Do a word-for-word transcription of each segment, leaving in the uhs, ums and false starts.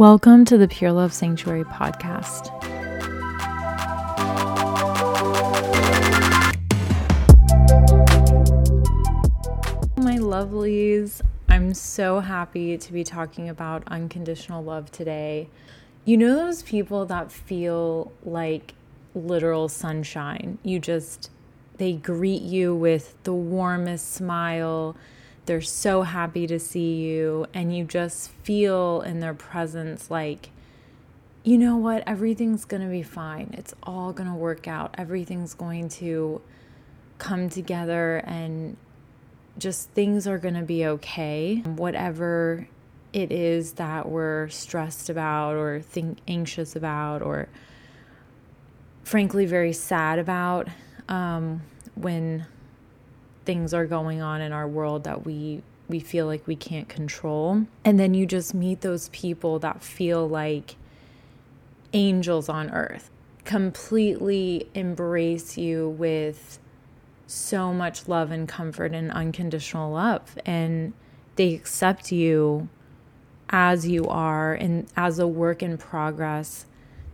Welcome to the Pure Love Sanctuary podcast. My lovelies, I'm so happy to be talking about unconditional love today. You know those people that feel like literal sunshine? You just, they greet you with the warmest smile. They're so happy to see you, and you just feel in their presence like, you know what, everything's going to be fine. It's all going to work out. Everything's going to come together and just things are going to be okay. Whatever it is that we're stressed about or think anxious about or frankly very sad about um, when things are going on in our world that we we feel like we can't control. And then you just meet those people that feel like angels on earth, completely embrace you with so much love and comfort and unconditional love. And they accept you as you are and as a work in progress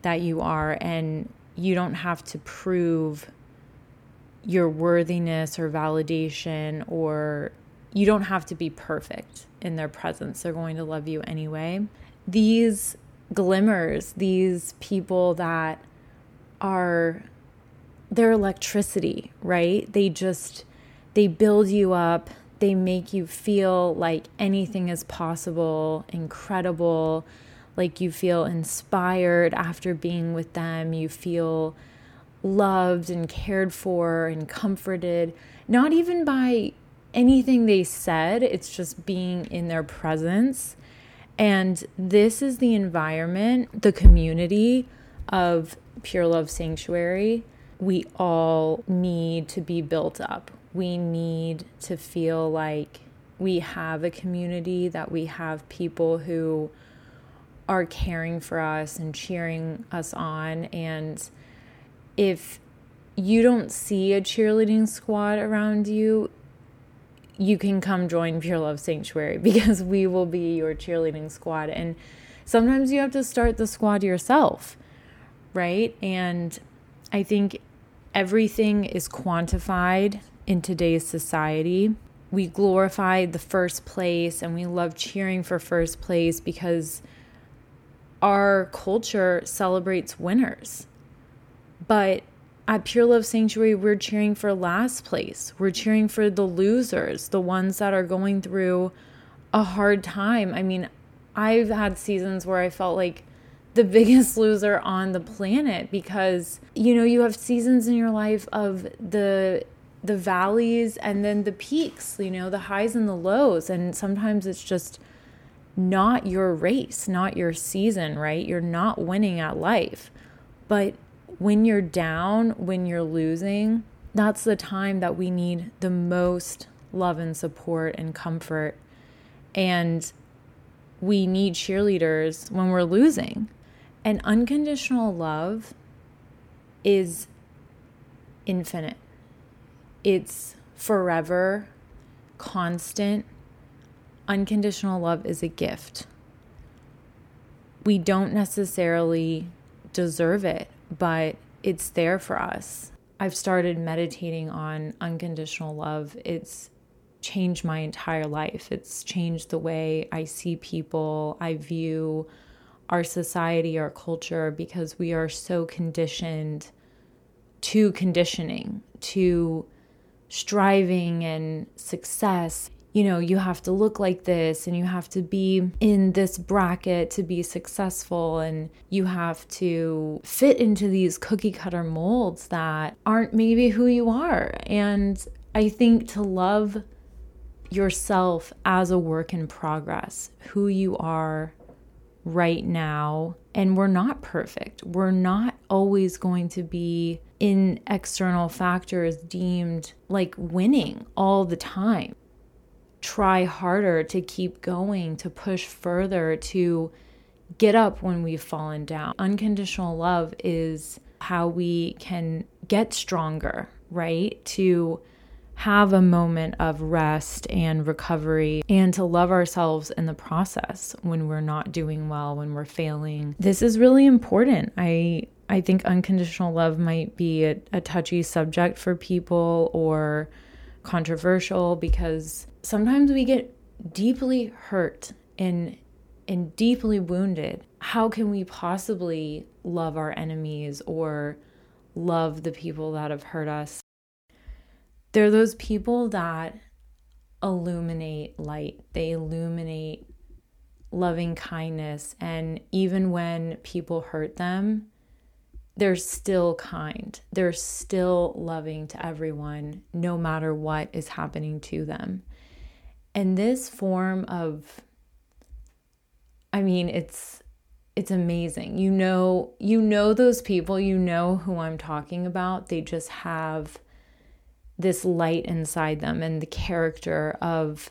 that you are. And you don't have to prove your worthiness or validation, or you don't have to be perfect in their presence. They're going to love you anyway. These glimmers, these people that are, they're electricity, right? They just, they build you up. They make you feel like anything is possible, incredible, like you feel inspired after being with them. You feel loved and cared for and comforted, not even by anything they said. It's just being in their presence. And this is the environment, the community of Pure Love Sanctuary. We all need to be built up. We need to feel like we have a community, that we have people who are caring for us and cheering us on. And if you don't see a cheerleading squad around you, you can come join Pure Love Sanctuary, because we will be your cheerleading squad. And sometimes you have to start the squad yourself, right? And I think everything is quantified in today's society. We glorify the first place and we love cheering for first place because our culture celebrates winners. But at Pure Love Sanctuary, we're cheering for last place. We're cheering for the losers, the ones that are going through a hard time. I mean, I've had seasons where I felt like the biggest loser on the planet because, you know, you have seasons in your life of the the valleys and then the peaks, you know, the highs and the lows. And sometimes it's just not your race, not your season, right? You're not winning at life. But when you're down, when you're losing, that's the time that we need the most love and support and comfort. And we need cheerleaders when we're losing. And unconditional love is infinite. It's forever, constant. Unconditional love is a gift. We don't necessarily deserve it, but it's there for us. I've started meditating on unconditional love. It's changed my entire life. It's changed the way I see people, I view our society, our culture, because we are so conditioned to conditioning, to striving and success. You know, you have to look like this and you have to be in this bracket to be successful, and you have to fit into these cookie cutter molds that aren't maybe who you are. And I think to love yourself as a work in progress, who you are right now. And we're not perfect. We're not always going to be in external factors deemed like winning all the time. Try harder to keep going, to push further, to get up when we've fallen down. Unconditional love is how we can get stronger, right? To have a moment of rest and recovery, and to love ourselves in the process when we're not doing well, when we're failing. This is really important. I I think unconditional love might be a, a touchy subject for people, or controversial, because sometimes we get deeply hurt and and deeply wounded. How can we possibly love our enemies or love the people that have hurt us? They're those people that illuminate light. They illuminate loving kindness. And even when people hurt them, they're still kind. They're still loving to everyone, no matter what is happening to them. And this form of, I mean, it's it's amazing. You know, you know those people, you know who I'm talking about. They just have this light inside them, and the character of,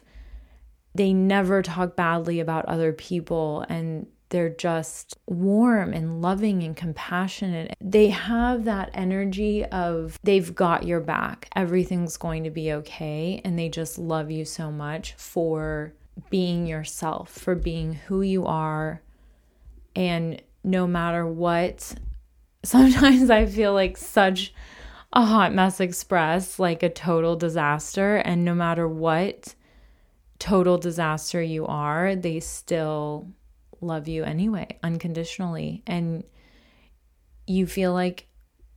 they never talk badly about other people, and they're just warm and loving and compassionate. They have that energy of, they've got your back, everything's going to be okay, and they just love you so much for being yourself, for being who you are. And no matter what, sometimes I feel like such a hot mess express, like a total disaster, and no matter what total disaster you are, they still love you anyway, unconditionally. And you feel like,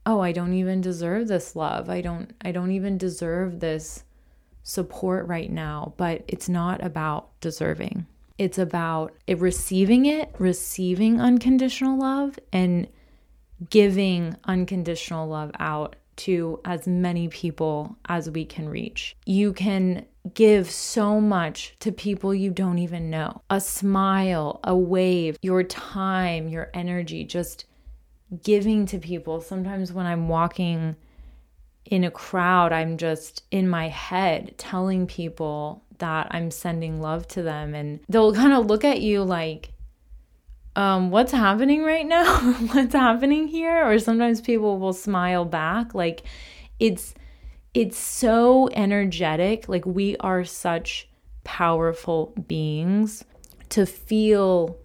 oh, I don't even deserve this love. I don't I don't even deserve this support right now. But it's not about deserving. It's about it receiving it, receiving unconditional love, and giving unconditional love out to as many people as we can reach. You can give so much to people you don't even know. A smile, a wave, your time, your energy, just giving to people. Sometimes when I'm walking in a crowd, I'm just in my head telling people that I'm sending love to them, and they'll kind of look at you like, Um, what's happening right now? What's happening here? Or sometimes people will smile back. Like it's, it's so energetic. Like we are such powerful beings to feel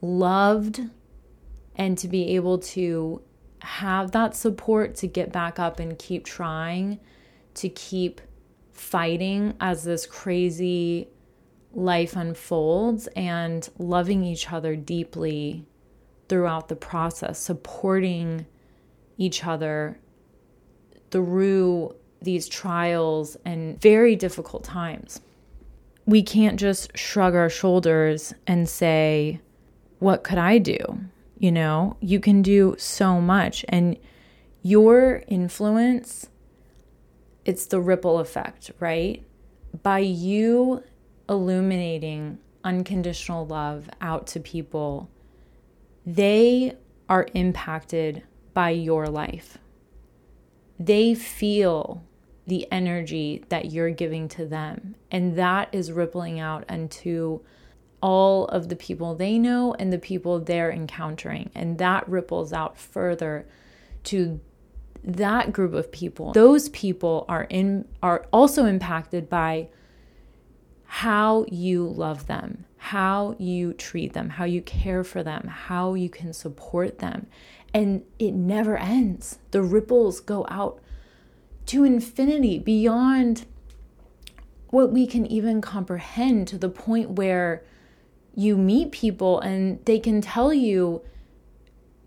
loved and to be able to have that support, to get back up and keep trying, to keep fighting as this crazy life unfolds, and loving each other deeply throughout the process, supporting each other through these trials and very difficult times. We can't just shrug our shoulders and say, what could I do? You know, you can do so much, and your influence, it's the ripple effect, right? By you illuminating unconditional love out to people, they are impacted by your life. They feel the energy that you're giving to them, and that is rippling out into all of the people they know and the people they're encountering, and that ripples out further to that group of people. Those people are in are also impacted by how you love them, how you treat them, how you care for them, how you can support them. And it never ends. The ripples go out to infinity, beyond what we can even comprehend, to the point where you meet people and they can tell you,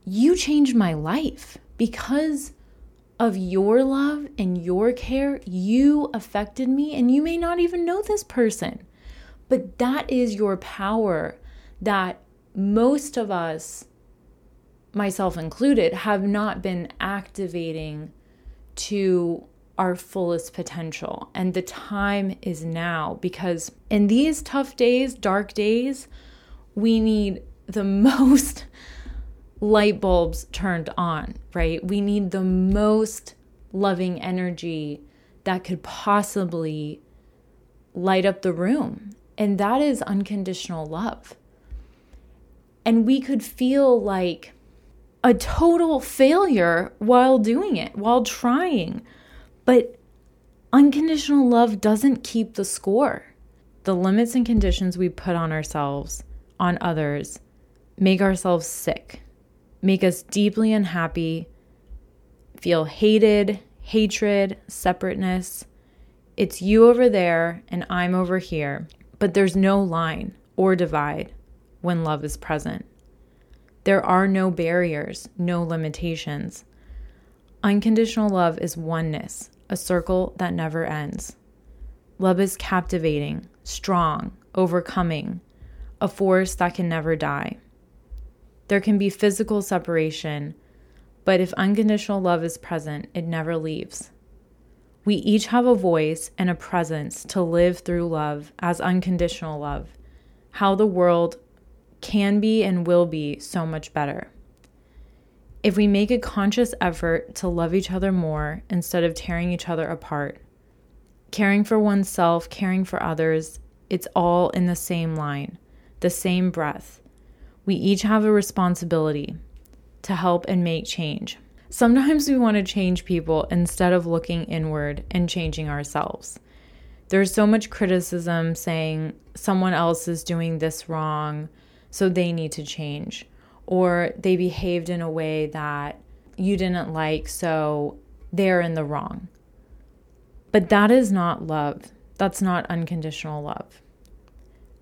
you changed my life because of your love and your care. You affected me, and you may not even know this person, but that is your power that most of us, myself included, have not been activating to our fullest potential. And the time is now, because in these tough days, dark days, we need the most light bulbs turned on, right? We need the most loving energy that could possibly light up the room. And that is unconditional love. And we could feel like a total failure while doing it, while trying. But Unconditional love doesn't keep the score. The limits and conditions we put on ourselves, on others, make ourselves sick, make us deeply unhappy, feel hated, hatred, separateness. It's you over there and I'm over here, but there's no line or divide when love is present. There are no barriers, no limitations. Unconditional love is oneness, a circle that never ends. Love is captivating, strong, overcoming, a force that can never die. There can be physical separation, but if unconditional love is present, it never leaves. We each have a voice and a presence to live through love as unconditional love, how the world can be and will be so much better. If we make a conscious effort to love each other more instead of tearing each other apart, caring for oneself, caring for others, it's all in the same line, the same breath. We each have a responsibility to help and make change. Sometimes we want to change people instead of looking inward and changing ourselves. There's so much criticism saying someone else is doing this wrong, so they need to change. Or they behaved in a way that you didn't like, so they're in the wrong. But that is not love. That's not unconditional love.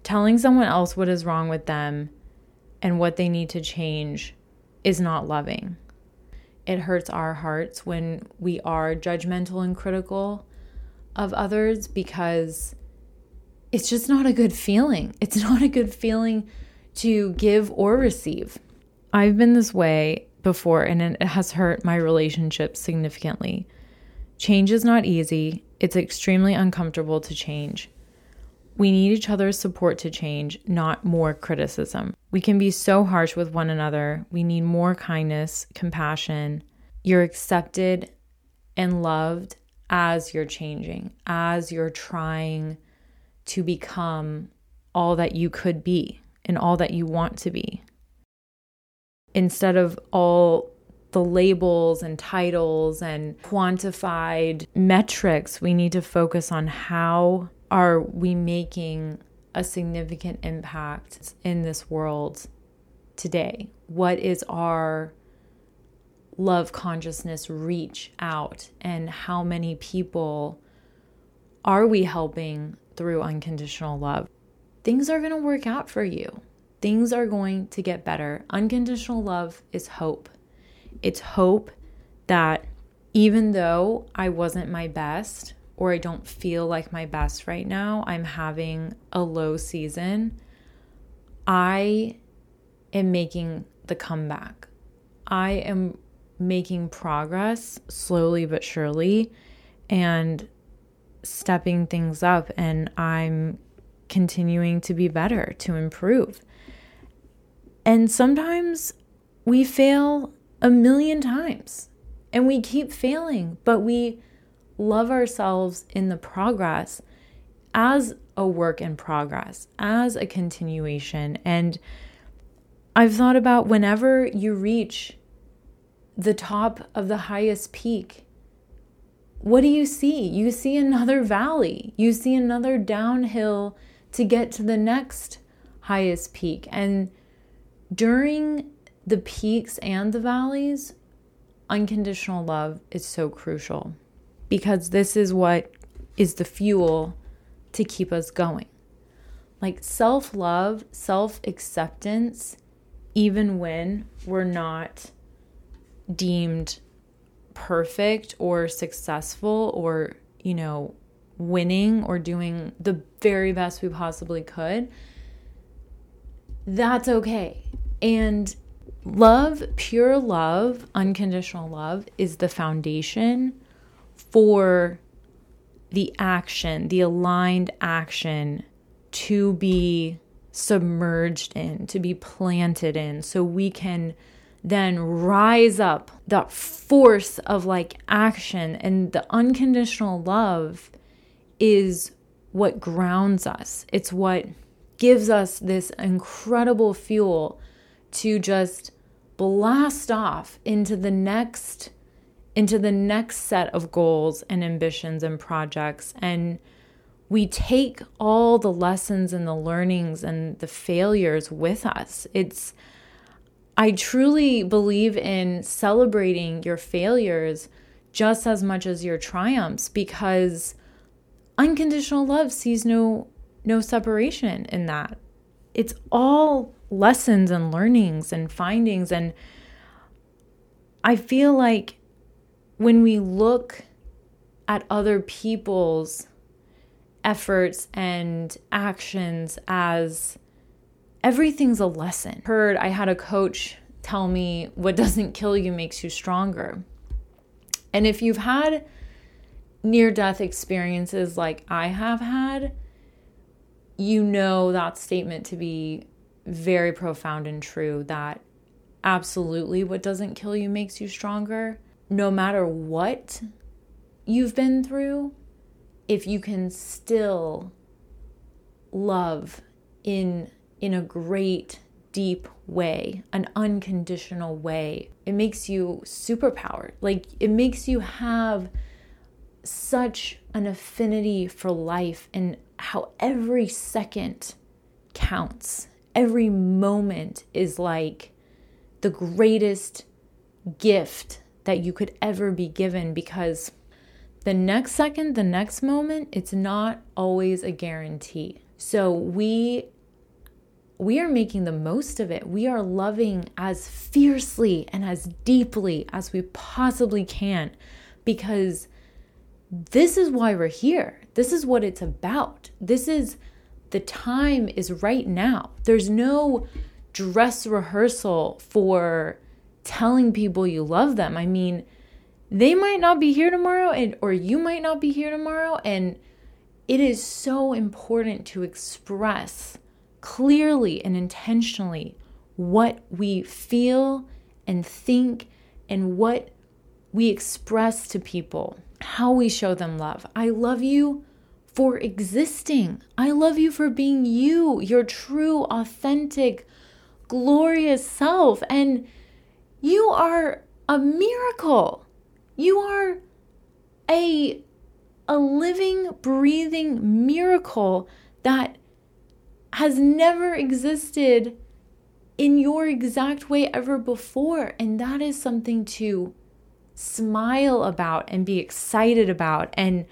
Telling someone else what is wrong with them and what they need to change is not loving. It hurts our hearts when we are judgmental and critical of others because it's just not a good feeling. It's not a good feeling to give or receive. I've been this way before and it has hurt my relationship significantly. Change is not easy. It's extremely uncomfortable to change. We need each other's support to change, not more criticism. We can be so harsh with one another. We need more kindness, compassion. You're accepted and loved as you're changing, as you're trying to become all that you could be and all that you want to be. Instead of all the labels and titles and quantified metrics, we need to focus on how are we making a significant impact in this world today? What is our love consciousness reach out, and how many people are we helping through unconditional love? Things are going to work out for you. Things are going to get better. Unconditional love is hope. It's hope that even though I wasn't my best, or I don't feel like my best right now, I'm having a low season, I am making the comeback. I am making progress slowly but surely and stepping things up, and I'm continuing to be better, to improve. And sometimes we fail a million times and we keep failing, but we love ourselves in the progress as a work in progress, as a continuation. And I've thought about whenever you reach the top of the highest peak, what do you see? You see another valley. You see another downhill to get to the next highest peak. And during the peaks and the valleys, unconditional love is so crucial, because this is what is the fuel to keep us going. Like self-love, self-acceptance, even when we're not deemed perfect or successful or, you know, winning or doing the very best we possibly could, that's okay. And love, pure love, unconditional love is the foundation for the action, the aligned action to be submerged in, to be planted in, so we can then rise up that force of like action. And the unconditional love is what grounds us. It's what gives us this incredible fuel to just blast off into the next into the next set of goals and ambitions and projects. And we take all the lessons and the learnings and the failures with us. It's, I truly believe in celebrating your failures just as much as your triumphs, because unconditional love sees no no separation in that. It's all lessons and learnings and findings. And I feel like when we look at other people's efforts and actions as everything's a lesson. Heard, I had a coach tell me, what doesn't kill you makes you stronger. And if you've had near-death experiences like I have had, you know that statement to be very profound and true, that absolutely what doesn't kill you makes you stronger. No matter what you've been through, if you can still love in in a great, deep way, an unconditional way, it makes you superpowered. Like, it makes you have such an affinity for life and how every second counts. Every moment is like the greatest gift that you could ever be given, because the next second, the next moment, it's not always a guarantee. So we we are making the most of it. We are loving as fiercely and as deeply as we possibly can, because this is why we're here. This is what it's about. This is, the time is right now. There's no dress rehearsal for telling people you love them. I mean, they might not be here tomorrow, and or you might not be here tomorrow, and it is so important to express clearly and intentionally what we feel and think and what we express to people, how we show them love. I love you for existing. I love you for being you, your true, authentic, glorious self. And you are a miracle. You are a, a living, breathing miracle that has never existed in your exact way ever before. And that is something to smile about and be excited about, and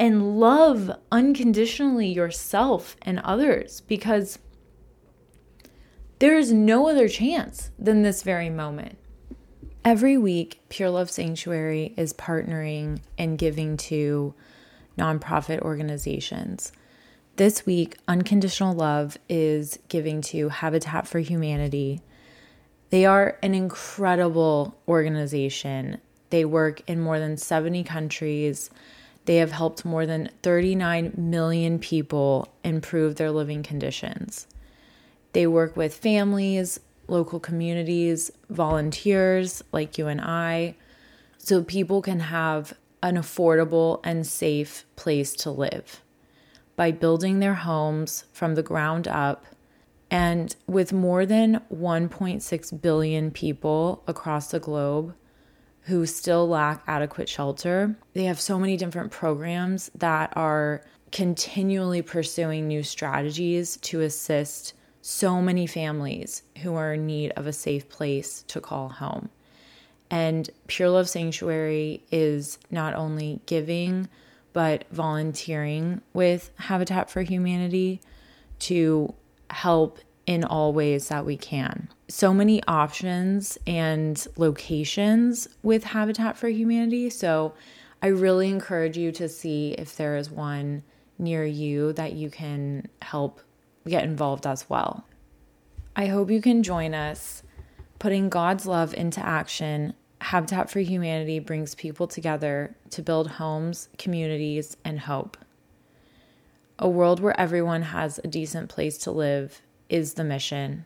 and love unconditionally yourself and others, because there is no other chance than this very moment. Every week, Pure Love Sanctuary is partnering and giving to nonprofit organizations. This week, Unconditional Love is giving to Habitat for Humanity. They are an incredible organization. They work in more than seventy countries. They have helped more than thirty-nine million people improve their living conditions. They work with families, local communities, volunteers like you and I, so people can have an affordable and safe place to live, by building their homes from the ground up. And with more than one point six billion people across the globe who still lack adequate shelter, they have so many different programs that are continually pursuing new strategies to assist so many families who are in need of a safe place to call home. And Pure Love Sanctuary is not only giving, but volunteering with Habitat for Humanity to help in all ways that we can. So many options and locations with Habitat for Humanity. So I really encourage you to see if there is one near you that you can help get involved as well. I hope you can join us. Putting God's love into action, Habitat for Humanity brings people together to build homes, communities, and hope. A world where everyone has a decent place to live is the mission.